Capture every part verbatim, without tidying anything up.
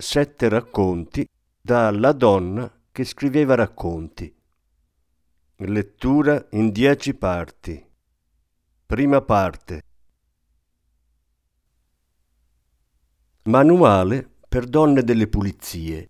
sette racconti da La donna che scriveva racconti. Lettura in dieci parti. Prima parte. Manuale per donne delle pulizie.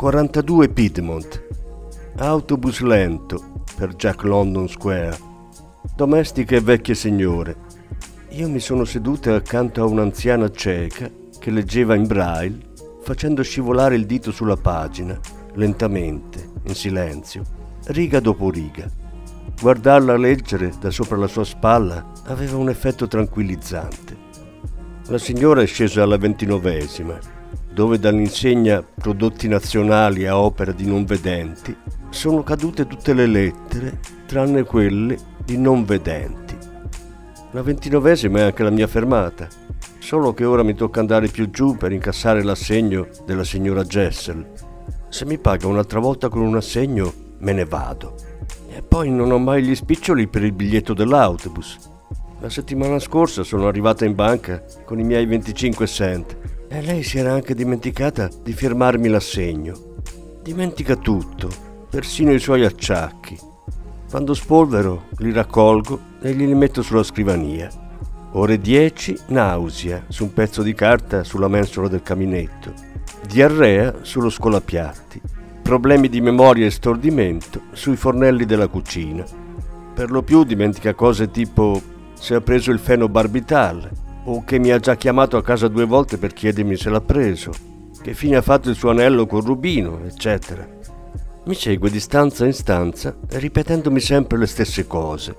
quarantadue Piedmont, autobus lento per Jack London Square, domestiche e vecchie signore. Io mi sono seduta accanto a un'anziana cieca che leggeva in braille, facendo scivolare il dito sulla pagina, lentamente, in silenzio, riga dopo riga. Guardarla leggere da sopra la sua spalla aveva un effetto tranquillizzante. La signora è scesa alla ventinovesima, dove dall'insegna prodotti nazionali a opera di non vedenti sono cadute tutte le lettere tranne quelle di non vedenti. La ventinovesima è anche la mia fermata, solo che ora mi tocca andare più giù per incassare l'assegno della signora Jessel. Se mi paga un'altra volta con un assegno me ne vado. E poi non ho mai gli spiccioli per il biglietto dell'autobus. La settimana scorsa sono arrivata in banca con i miei venticinque cent. E lei si era anche dimenticata di firmarmi l'assegno. Dimentica tutto, persino i suoi acciacchi. Quando spolvero li raccolgo e li metto sulla scrivania. Ore dieci, nausea su un pezzo di carta sulla mensola del caminetto. Diarrea sullo scolapiatti. Problemi di memoria e stordimento sui fornelli della cucina. Per lo più dimentica cose tipo se ha preso il fenobarbital, o che mi ha già chiamato a casa due volte per chiedermi se l'ha preso, che fine ha fatto il suo anello col rubino, eccetera. Mi segue di stanza in stanza, ripetendomi sempre le stesse cose.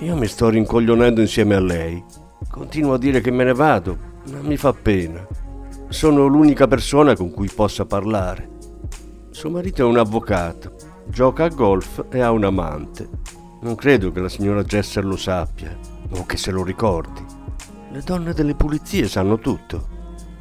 Io mi sto rincoglionendo insieme a lei. Continuo a dire che me ne vado, ma mi fa pena. Sono l'unica persona con cui possa parlare. Suo marito è un avvocato, gioca a golf e ha un amante. Non credo che la signora Jessel lo sappia, o che se lo ricordi. Le donne delle pulizie sanno tutto.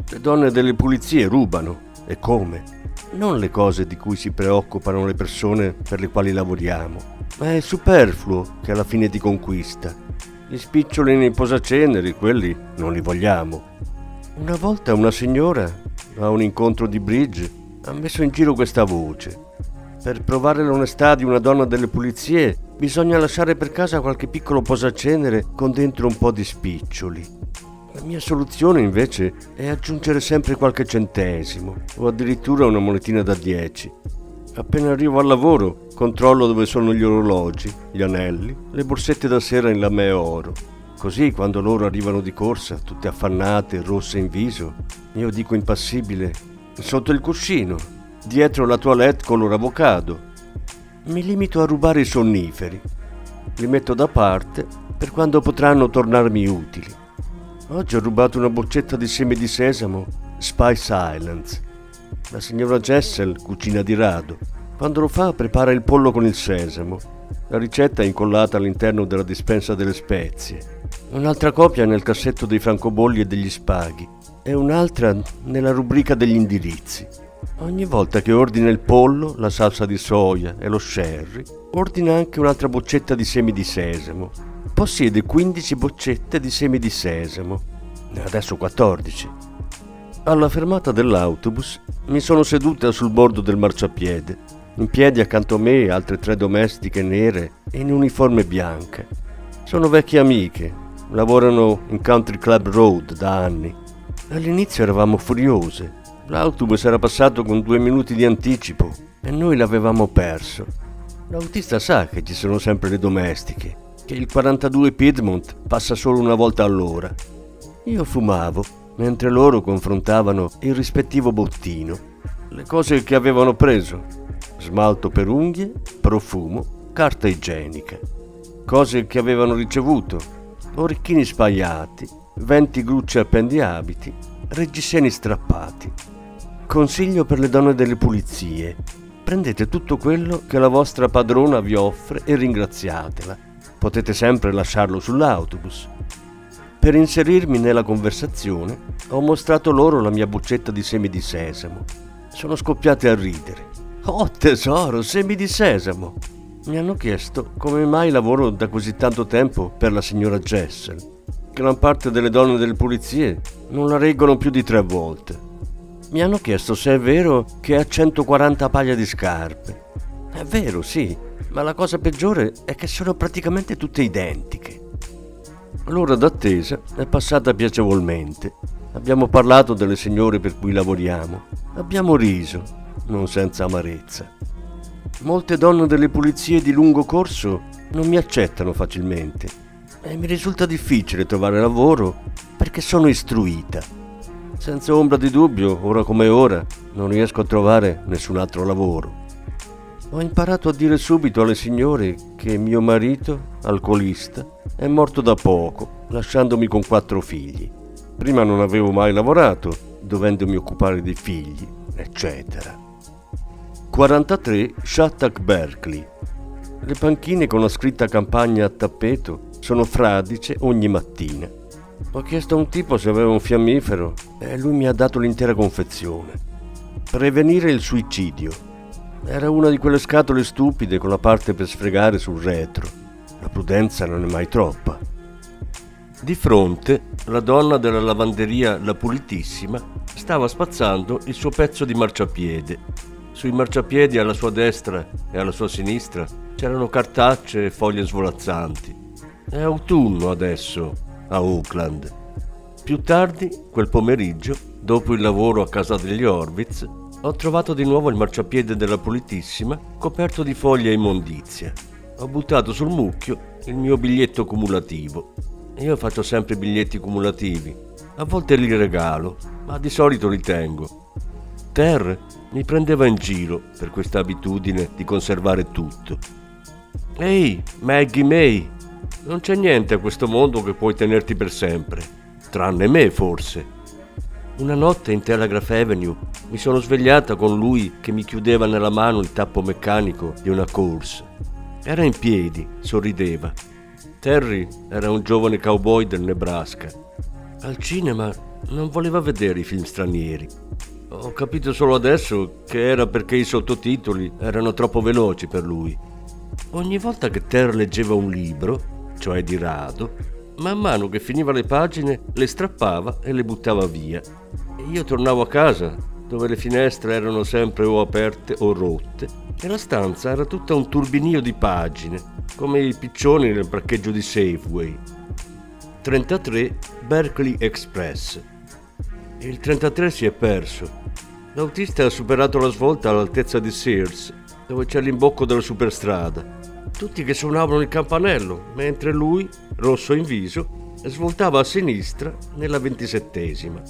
Le donne delle pulizie rubano, e come? Non le cose di cui si preoccupano le persone per le quali lavoriamo, ma è il superfluo che alla fine ti conquista. Gli spiccioli nei posaceneri, quelli non li vogliamo. Una volta una signora, a un incontro di bridge, ha messo in giro questa voce: per provare l'onestà di una donna delle pulizie bisogna lasciare per casa qualche piccolo posacenere con dentro un po' di spiccioli. La mia soluzione invece è aggiungere sempre qualche centesimo o addirittura una monetina da dieci. Appena arrivo al lavoro controllo dove sono gli orologi, gli anelli, le borsette da sera in lame e oro. Così quando loro arrivano di corsa, tutte affannate, rosse in viso, io dico impassibile: sotto il cuscino, dietro la toilette color avocado. Mi limito a rubare i sonniferi. Li metto da parte per quando potranno tornarmi utili. Oggi ho rubato una boccetta di semi di sesamo, Spice Islands. La signora Jessel cucina di rado. Quando lo fa prepara il pollo con il sesamo. La ricetta è incollata all'interno della dispensa delle spezie. Un'altra copia nel cassetto dei francobolli e degli spaghi e un'altra nella rubrica degli indirizzi. Ogni volta che ordina il pollo, la salsa di soia e lo sherry, ordina anche un'altra boccetta di semi di sesamo. Possiede quindici boccette di semi di sesamo, adesso quattordici. Alla fermata dell'autobus mi sono seduta sul bordo del marciapiede, in piedi accanto a me altre tre domestiche nere e in uniforme bianca. Sono vecchie amiche, lavorano in Country Club Road da anni. All'inizio eravamo furiose. L'autobus era passato con due minuti di anticipo e noi l'avevamo perso. L'autista sa che ci sono sempre le domestiche, che il quarantadue Piedmont passa solo una volta all'ora. Io fumavo, mentre loro confrontavano il rispettivo bottino, le cose che avevano preso: smalto per unghie, profumo, carta igienica, cose che avevano ricevuto, orecchini spaiati, venti grucce appendiabiti, reggiseni strappati. Consiglio per le donne delle pulizie: prendete tutto quello che la vostra padrona vi offre e ringraziatela. Potete sempre lasciarlo sull'autobus. Per inserirmi nella conversazione ho mostrato loro la mia boccetta di semi di sesamo. Sono scoppiate a ridere. Oh tesoro, semi di sesamo! Mi hanno chiesto come mai lavoro da così tanto tempo per la signora Jessel. Gran parte delle donne delle pulizie non la reggono più di tre volte. Mi hanno chiesto se è vero che ha centoquaranta paia di scarpe. È vero, sì, ma la cosa peggiore è che sono praticamente tutte identiche. L'ora d'attesa è passata piacevolmente. Abbiamo parlato delle signore per cui lavoriamo. Abbiamo riso, non senza amarezza. Molte donne delle pulizie di lungo corso non mi accettano facilmente e mi risulta difficile trovare lavoro perché sono istruita. Senza ombra di dubbio, ora come ora, non riesco a trovare nessun altro lavoro. Ho imparato a dire subito alle signore che mio marito, alcolista, è morto da poco, lasciandomi con quattro figli. Prima non avevo mai lavorato, dovendomi occupare dei figli, eccetera. quarantatré Shattuck Berkeley. Le panchine con la scritta campagna a tappeto sono fradice ogni mattina. Ho chiesto a un tipo se aveva un fiammifero e lui mi ha dato l'intera confezione. Prevenire il suicidio. Era una di quelle scatole stupide con la parte per sfregare sul retro. La prudenza non è mai troppa. Di fronte, la donna della lavanderia La Pulitissima stava spazzando il suo pezzo di marciapiede. Sui marciapiedi alla sua destra e alla sua sinistra c'erano cartacce e foglie svolazzanti. È autunno adesso a Oakland. Più tardi, quel pomeriggio, dopo il lavoro a casa degli Orwitz, ho trovato di nuovo il marciapiede della Pulitissima coperto di foglie e immondizia. Ho buttato sul mucchio il mio biglietto cumulativo. Io faccio sempre biglietti cumulativi. A volte li regalo, ma di solito li tengo. Terry mi prendeva in giro per questa abitudine di conservare tutto. Ehi, Maggie May! Non c'è niente a questo mondo che puoi tenerti per sempre, tranne me forse. Una notte in Telegraph Avenue mi sono svegliata con lui che mi chiudeva nella mano il tappo meccanico di una corsa. Era in piedi, sorrideva. Terry era un giovane cowboy del Nebraska. Al cinema non voleva vedere i film stranieri. Ho capito solo adesso che era perché i sottotitoli erano troppo veloci per lui. Ogni volta che Terry leggeva un libro, cioè di rado, man mano che finiva le pagine le strappava e le buttava via. E io tornavo a casa, dove le finestre erano sempre o aperte o rotte, e la stanza era tutta un turbinio di pagine, come i piccioni nel parcheggio di Safeway. trentatré Berkeley Express. Il trentatré si è perso. L'autista ha superato la svolta all'altezza di Sears, dove c'è l'imbocco della superstrada. Tutti che suonavano il campanello, mentre lui, rosso in viso, svoltava a sinistra nella ventisettesima.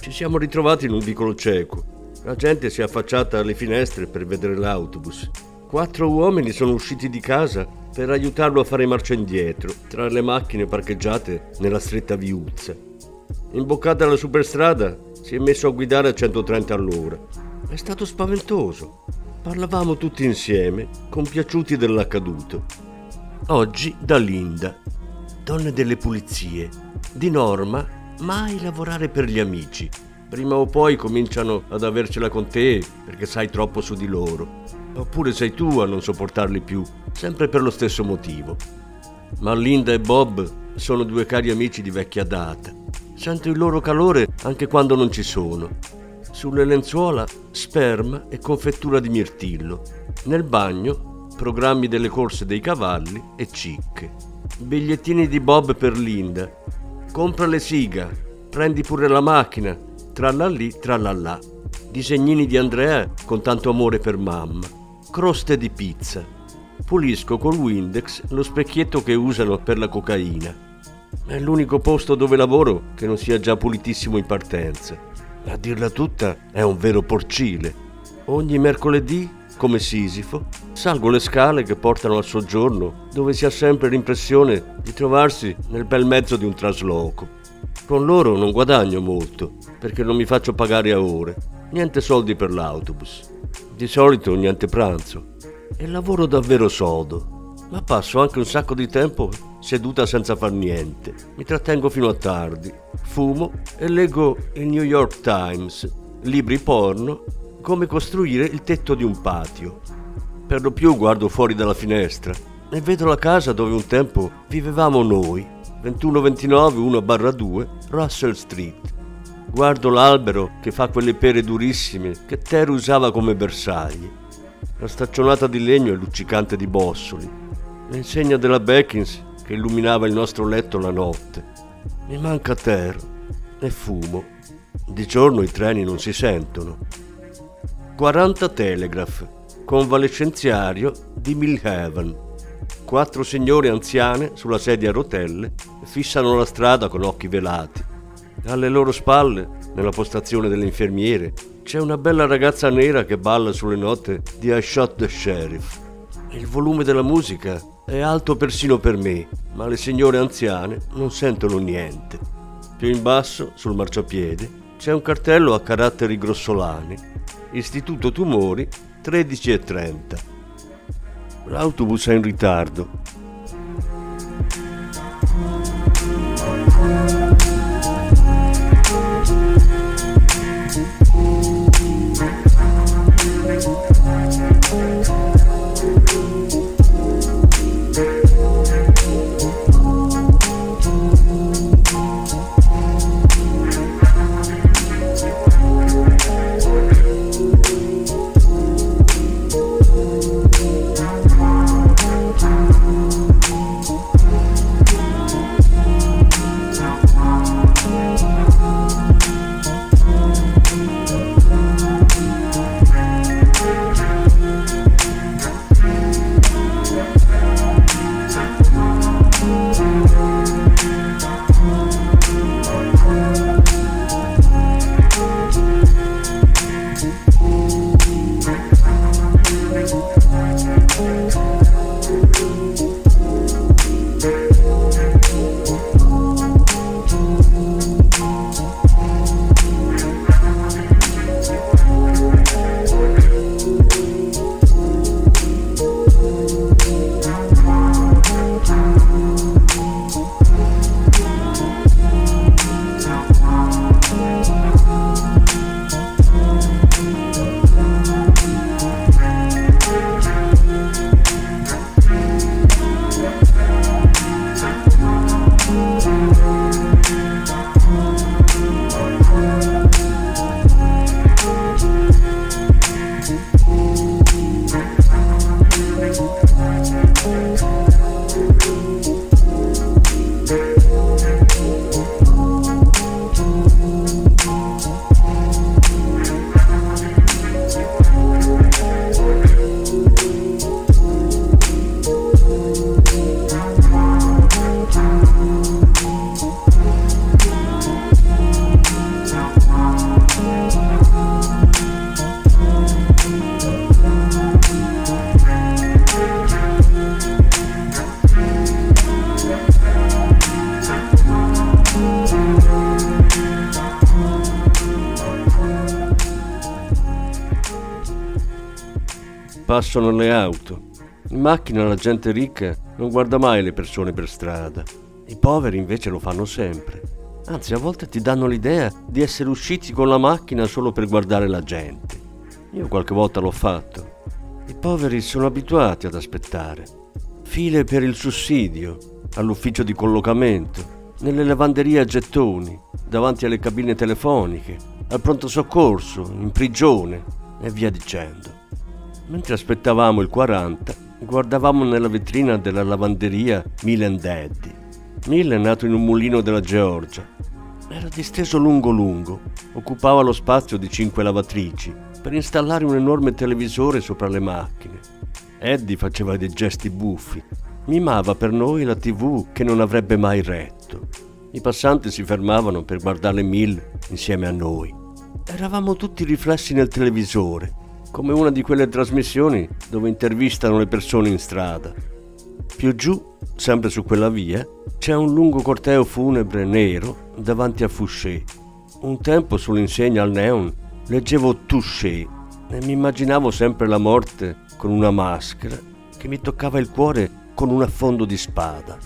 Ci siamo ritrovati in un vicolo cieco. La gente si è affacciata alle finestre per vedere l'autobus. Quattro uomini sono usciti di casa per aiutarlo a fare marcia indietro tra le macchine parcheggiate nella stretta viuzza. Imboccata la superstrada, si è messo a guidare a centotrenta all'ora. È stato spaventoso. Parlavamo tutti insieme, compiaciuti dell'accaduto. Oggi da Linda, donna delle pulizie, di norma mai lavorare per gli amici. Prima o poi cominciano ad avercela con te perché sai troppo su di loro. Oppure sei tu a non sopportarli più, sempre per lo stesso motivo. Ma Linda e Bob sono due cari amici di vecchia data. Sento il loro calore anche quando non ci sono. Sulle lenzuola sperma e confettura di mirtillo. Nel bagno programmi delle corse dei cavalli e cicche. Bigliettini di Bob per Linda. Compra le siga, prendi pure la macchina, trallallì, trallallà. Disegnini di Andrea con tanto amore per mamma. Croste di pizza. Pulisco con Windex lo specchietto che usano per la cocaina. È l'unico posto dove lavoro che non sia già pulitissimo in partenza. A dirla tutta è un vero porcile. Ogni mercoledì, come Sisifo, salgo le scale che portano al soggiorno dove si ha sempre l'impressione di trovarsi nel bel mezzo di un trasloco. Con loro non guadagno molto perché non mi faccio pagare a ore. Niente soldi per l'autobus. Di solito niente pranzo e lavoro davvero sodo, ma passo anche un sacco di tempo seduta senza far niente. Mi trattengo fino a tardi, fumo e leggo il New York Times, libri porno, come costruire il tetto di un patio. Per lo più guardo fuori dalla finestra e vedo la casa dove un tempo vivevamo noi, ventuno ventinove uno barra due Russell Street. Guardo l'albero che fa quelle pere durissime che Terry usava come bersagli, la staccionata di legno e luccicante di bossoli, l'insegna della Beckins che illuminava il nostro letto la notte. Mi manca Terry e fumo. Di giorno i treni non si sentono. quaranta Telegraph, convalescenziario di Millhaven. Quattro signore anziane sulla sedia a rotelle fissano la strada con occhi velati. Alle loro spalle, nella postazione delle infermiere, c'è una bella ragazza nera che balla sulle note di I Shot the Sheriff. Il volume della musica è alto persino per me, ma le signore anziane non sentono niente. Più in basso, sul marciapiede, c'è un cartello a caratteri grossolani. Istituto Tumori, tredici e trenta. L'autobus è in ritardo. Thank you. passano le auto. In macchina la gente ricca non guarda mai le persone per strada. I poveri invece lo fanno sempre. Anzi, a volte ti danno l'idea di essere usciti con la macchina solo per guardare la gente. Io qualche volta l'ho fatto. I poveri sono abituati ad aspettare. File per il sussidio, all'ufficio di collocamento, nelle lavanderie a gettoni, davanti alle cabine telefoniche, al pronto soccorso, in prigione e via dicendo. Mentre aspettavamo il quaranta, guardavamo nella vetrina della lavanderia Mill and Daddy. Mill è nato in un mulino della Georgia. Era disteso lungo lungo, occupava lo spazio di cinque lavatrici per installare un enorme televisore sopra le macchine. Eddie faceva dei gesti buffi, mimava per noi la tivù che non avrebbe mai retto. I passanti si fermavano per guardare Mill insieme a noi. Eravamo tutti riflessi nel televisore, come una di quelle trasmissioni dove intervistano le persone in strada. Più giù, sempre su quella via, c'è un lungo corteo funebre nero davanti a Fouché. Un tempo sull'insegna al neon leggevo Touché e mi immaginavo sempre la morte con una maschera che mi toccava il cuore con un affondo di spada.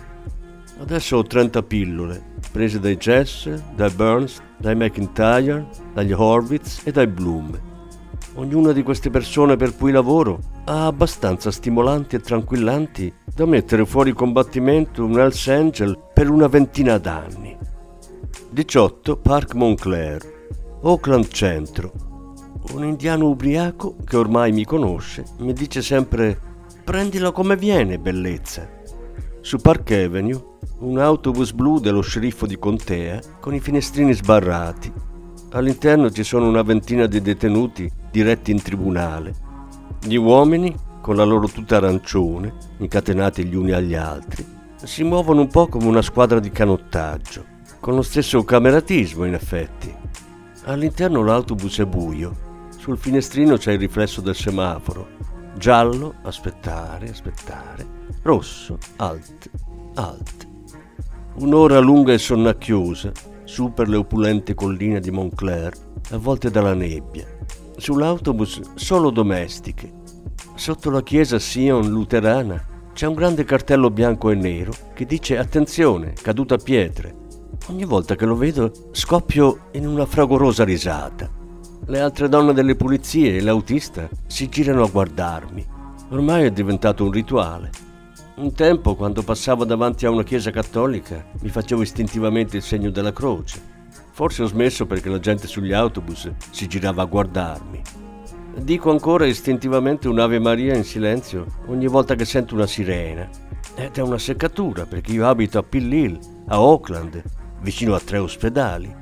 Adesso ho trenta pillole, prese dai Jessel, dai Burns, dai McIntyre, dagli Orwitz e dai Bloom. Ognuna di queste persone per cui lavoro ha abbastanza stimolanti e tranquillanti da mettere fuori combattimento un Hells Angel per una ventina d'anni. diciotto Park Montclair, Oakland Centro. Un indiano ubriaco che ormai mi conosce mi dice sempre: prendila come viene, bellezza. Su Park Avenue, un autobus blu dello sceriffo di contea con i finestrini sbarrati. All'interno ci sono una ventina di detenuti diretti in tribunale. Gli uomini, con la loro tuta arancione, incatenati gli uni agli altri, si muovono un po' come una squadra di canottaggio, con lo stesso cameratismo in effetti. All'interno l'autobus è buio. Sul finestrino c'è il riflesso del semaforo. Giallo, aspettare, aspettare, rosso, alt, alt. Un'ora lunga e sonnacchiosa, su per le opulente colline di Montclair, avvolte dalla nebbia. Sull'autobus solo domestiche. Sotto la chiesa Sion luterana c'è un grande cartello bianco e nero che dice: attenzione, caduta pietre. Ogni volta che lo vedo scoppio in una fragorosa risata. Le altre donne delle pulizie e l'autista si girano a guardarmi. Ormai è diventato un rituale. Un tempo, quando passavo davanti a una chiesa cattolica, mi facevo istintivamente il segno della croce. Forse ho smesso perché la gente sugli autobus si girava a guardarmi. Dico ancora istintivamente un'Ave Maria in silenzio ogni volta che sento una sirena. Ed è una seccatura, perché io abito a Pill Hill, a Oakland, vicino a tre ospedali.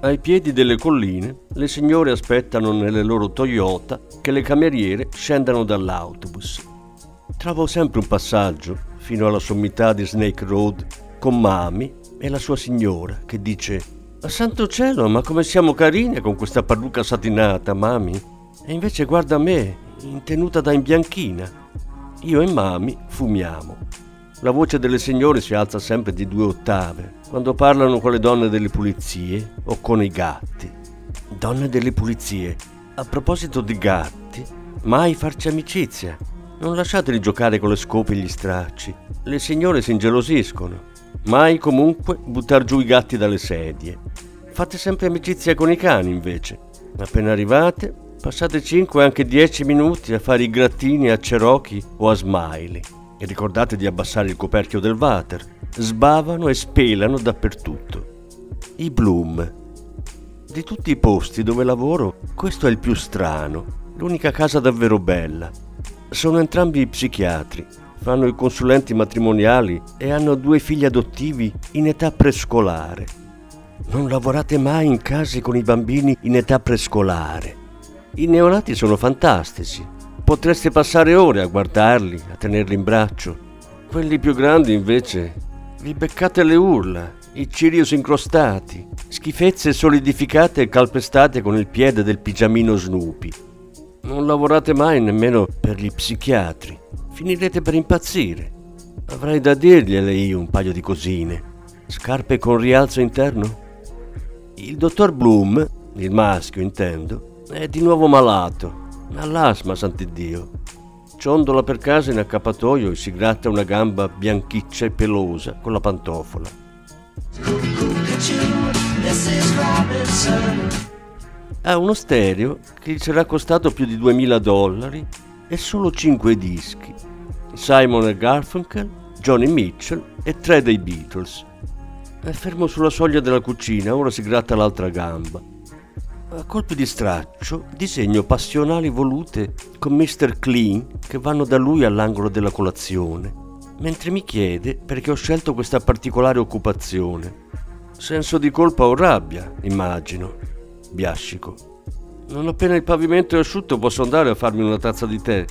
Ai piedi delle colline, le signore aspettano nelle loro Toyota che le cameriere scendano dall'autobus. Trovo sempre un passaggio fino alla sommità di Snake Road con Mami e la sua signora che dice: a santo cielo, ma come siamo carine con questa parrucca satinata, Mami! E invece guarda me, in tenuta da imbianchina. Io e Mami fumiamo. La voce delle signore si alza sempre di due ottave quando parlano con le donne delle pulizie o con i gatti. Donne delle pulizie, a proposito di gatti, mai farci amicizia. Non lasciateli giocare con le scope e gli stracci. Le signore si ingelosiscono. Mai comunque buttar giù i gatti dalle sedie. Fate sempre amicizia con i cani invece. Appena arrivate, passate cinque e anche dieci minuti a fare i grattini a Cherokee o a Smiley. E ricordate di abbassare il coperchio del water. Sbavano e spelano dappertutto. I Bloom. Di tutti i posti dove lavoro, questo è il più strano, l'unica casa davvero bella. Sono entrambi psichiatri, fanno i consulenti matrimoniali e hanno due figli adottivi in età prescolare. Non lavorate mai in case con i bambini in età prescolare. I neonati sono fantastici. Potreste passare ore a guardarli, a tenerli in braccio. Quelli più grandi, invece, vi beccate le urla, i cirius incrostati, schifezze solidificate e calpestate con il piede del pigiamino Snoopy. Non lavorate mai nemmeno per gli psichiatri. Finirete per impazzire. Avrei da dirgliele io un paio di cosine. Scarpe con rialzo interno? Il dottor Bloom, il maschio intendo, è di nuovo malato. All'asma, sant'Iddio! Ciondola per casa in accappatoio e si gratta una gamba bianchiccia e pelosa con la pantofola. Ha uno stereo che gli sarà costato più di duemila dollari e solo cinque dischi. Simon e Garfunkel, Johnny Mitchell e tre dei Beatles. È fermo sulla soglia della cucina, ora si gratta l'altra gamba. A colpi di straccio disegno passionali volute con mister Clean che vanno da lui all'angolo della colazione, mentre mi chiede perché ho scelto questa particolare occupazione. Senso di colpa o rabbia, immagino. Biascico. Non appena il pavimento è asciutto posso andare a farmi una tazza di tè.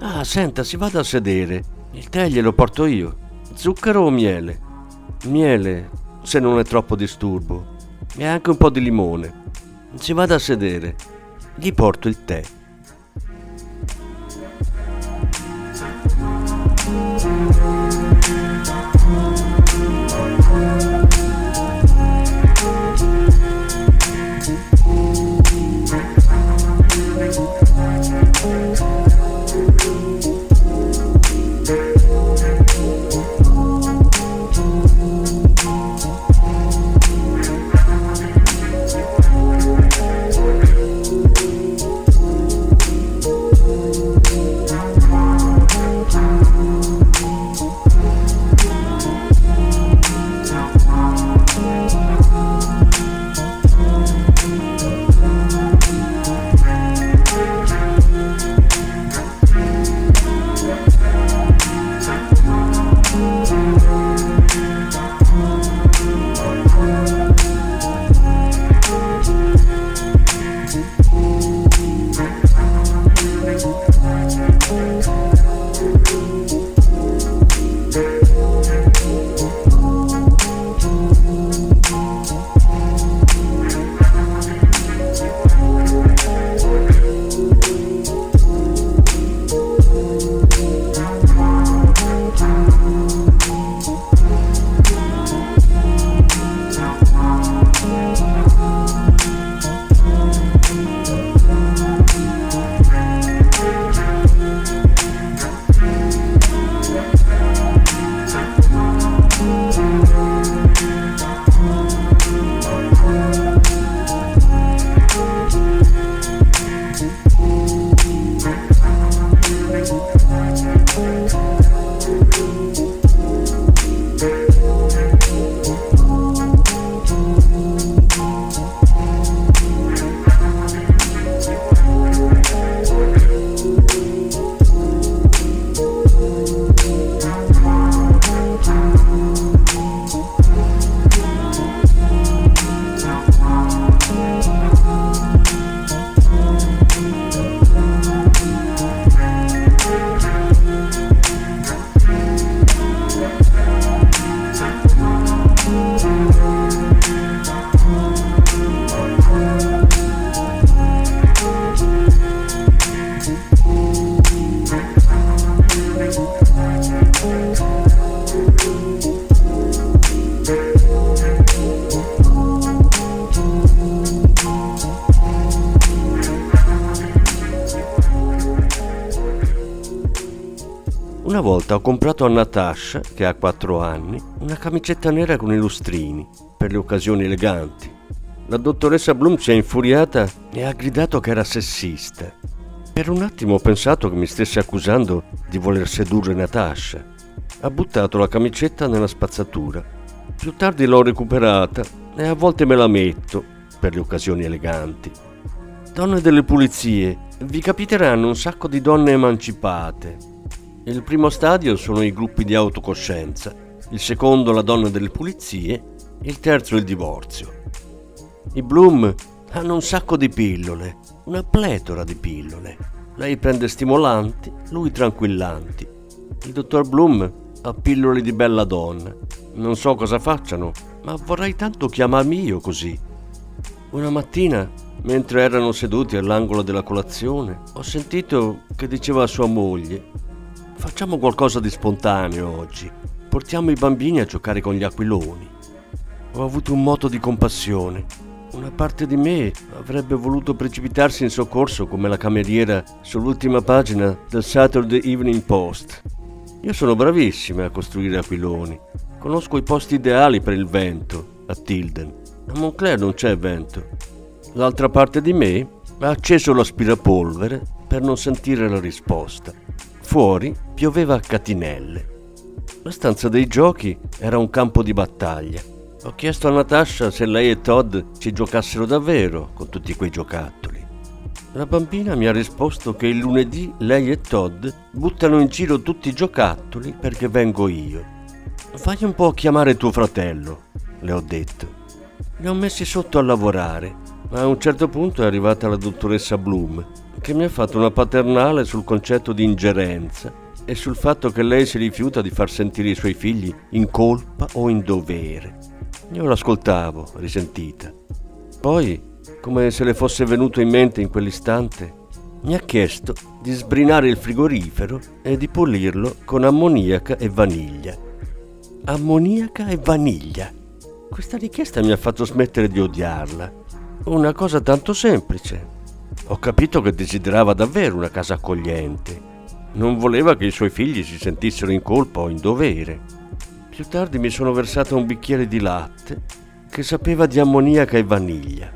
Ah, senta, si vada a sedere. Il tè glielo porto io. Zucchero o miele? Miele, se non è troppo disturbo. E anche un po' di limone. Si vada a sedere. Gli porto il tè. Ho comprato a Natasha, che ha quattro anni, una camicetta nera con i lustrini, per le occasioni eleganti. La dottoressa Bloom si è infuriata e ha gridato che era sessista. Per un attimo ho pensato che mi stesse accusando di voler sedurre Natasha. Ha buttato la camicetta nella spazzatura. Più tardi l'ho recuperata e a volte me la metto, per le occasioni eleganti. Donne delle pulizie, vi capiteranno un sacco di donne emancipate. Il primo stadio sono i gruppi di autocoscienza, il secondo la donna delle pulizie, il terzo il divorzio. I Bloom hanno un sacco di pillole, una pletora di pillole. Lei prende stimolanti, lui tranquillanti. Il dottor Bloom ha pillole di bella donna. Non so cosa facciano, ma vorrei tanto chiamarmi io così. Una mattina, mentre erano seduti all'angolo della colazione, ho sentito che diceva a sua moglie: facciamo qualcosa di spontaneo oggi, portiamo i bambini a giocare con gli aquiloni. Ho avuto un moto di compassione, Una parte di me avrebbe voluto precipitarsi in soccorso come la cameriera sull'ultima pagina del Saturday Evening Post. Io sono bravissima a costruire aquiloni. Conosco i posti ideali per il vento, a Tilden. A Montclair non c'è vento. L'altra parte di me ha acceso l'aspirapolvere per non sentire la risposta. Fuori pioveva a catinelle. La stanza dei giochi era un campo di battaglia. Ho chiesto a Natasha se lei e Todd ci giocassero davvero con tutti quei giocattoli. La bambina mi ha risposto che il lunedì lei e Todd buttano in giro tutti i giocattoli perché vengo io. Fai un po' a chiamare tuo fratello, le ho detto. Li ho messi sotto a lavorare, ma a un certo punto è arrivata la dottoressa Bloom, che mi ha fatto una paternale sul concetto di ingerenza e sul fatto che lei si rifiuta di far sentire i suoi figli in colpa o in dovere. Io l'ascoltavo, risentita. Poi, come se le fosse venuto in mente in quell'istante, mi ha chiesto di sbrinare il frigorifero e di pulirlo con ammoniaca e vaniglia. Ammoniaca e vaniglia. Questa richiesta mi ha fatto smettere di odiarla. Una cosa tanto semplice. Ho capito che desiderava davvero una casa accogliente. Non voleva che i suoi figli si sentissero in colpa o in dovere. Più tardi mi sono versata un bicchiere di latte che sapeva di ammoniaca e vaniglia.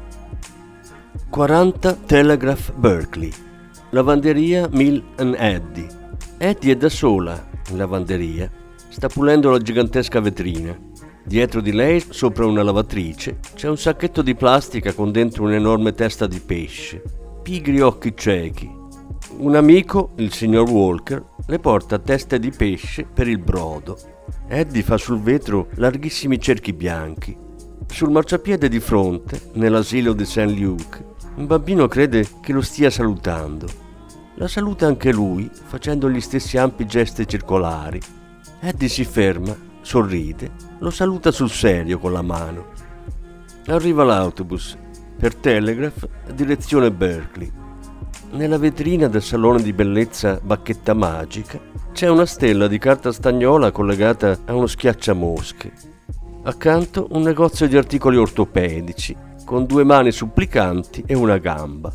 quaranta Telegraph Berkeley, lavanderia Mill and Daddy. Eddie è da sola in lavanderia, sta pulendo la gigantesca vetrina. Dietro di lei, sopra una lavatrice, c'è un sacchetto di plastica con dentro un'enorme testa di pesce, pigri occhi ciechi. Un amico, il signor Walker, le porta teste di pesce per il brodo. Eddie fa sul vetro larghissimi cerchi bianchi. Sul marciapiede di fronte, nell'asilo di Saint Luke, un bambino crede che lo stia salutando. La saluta anche lui, facendo gli stessi ampi gesti circolari. Eddie si ferma, sorride, lo saluta sul serio con la mano. Arriva l'autobus, per Telegraph, direzione Berkeley. Nella vetrina del salone di bellezza Bacchetta Magica c'è una stella di carta stagnola collegata a uno schiacciamosche. Accanto un negozio di articoli ortopedici, con due mani supplicanti e una gamba.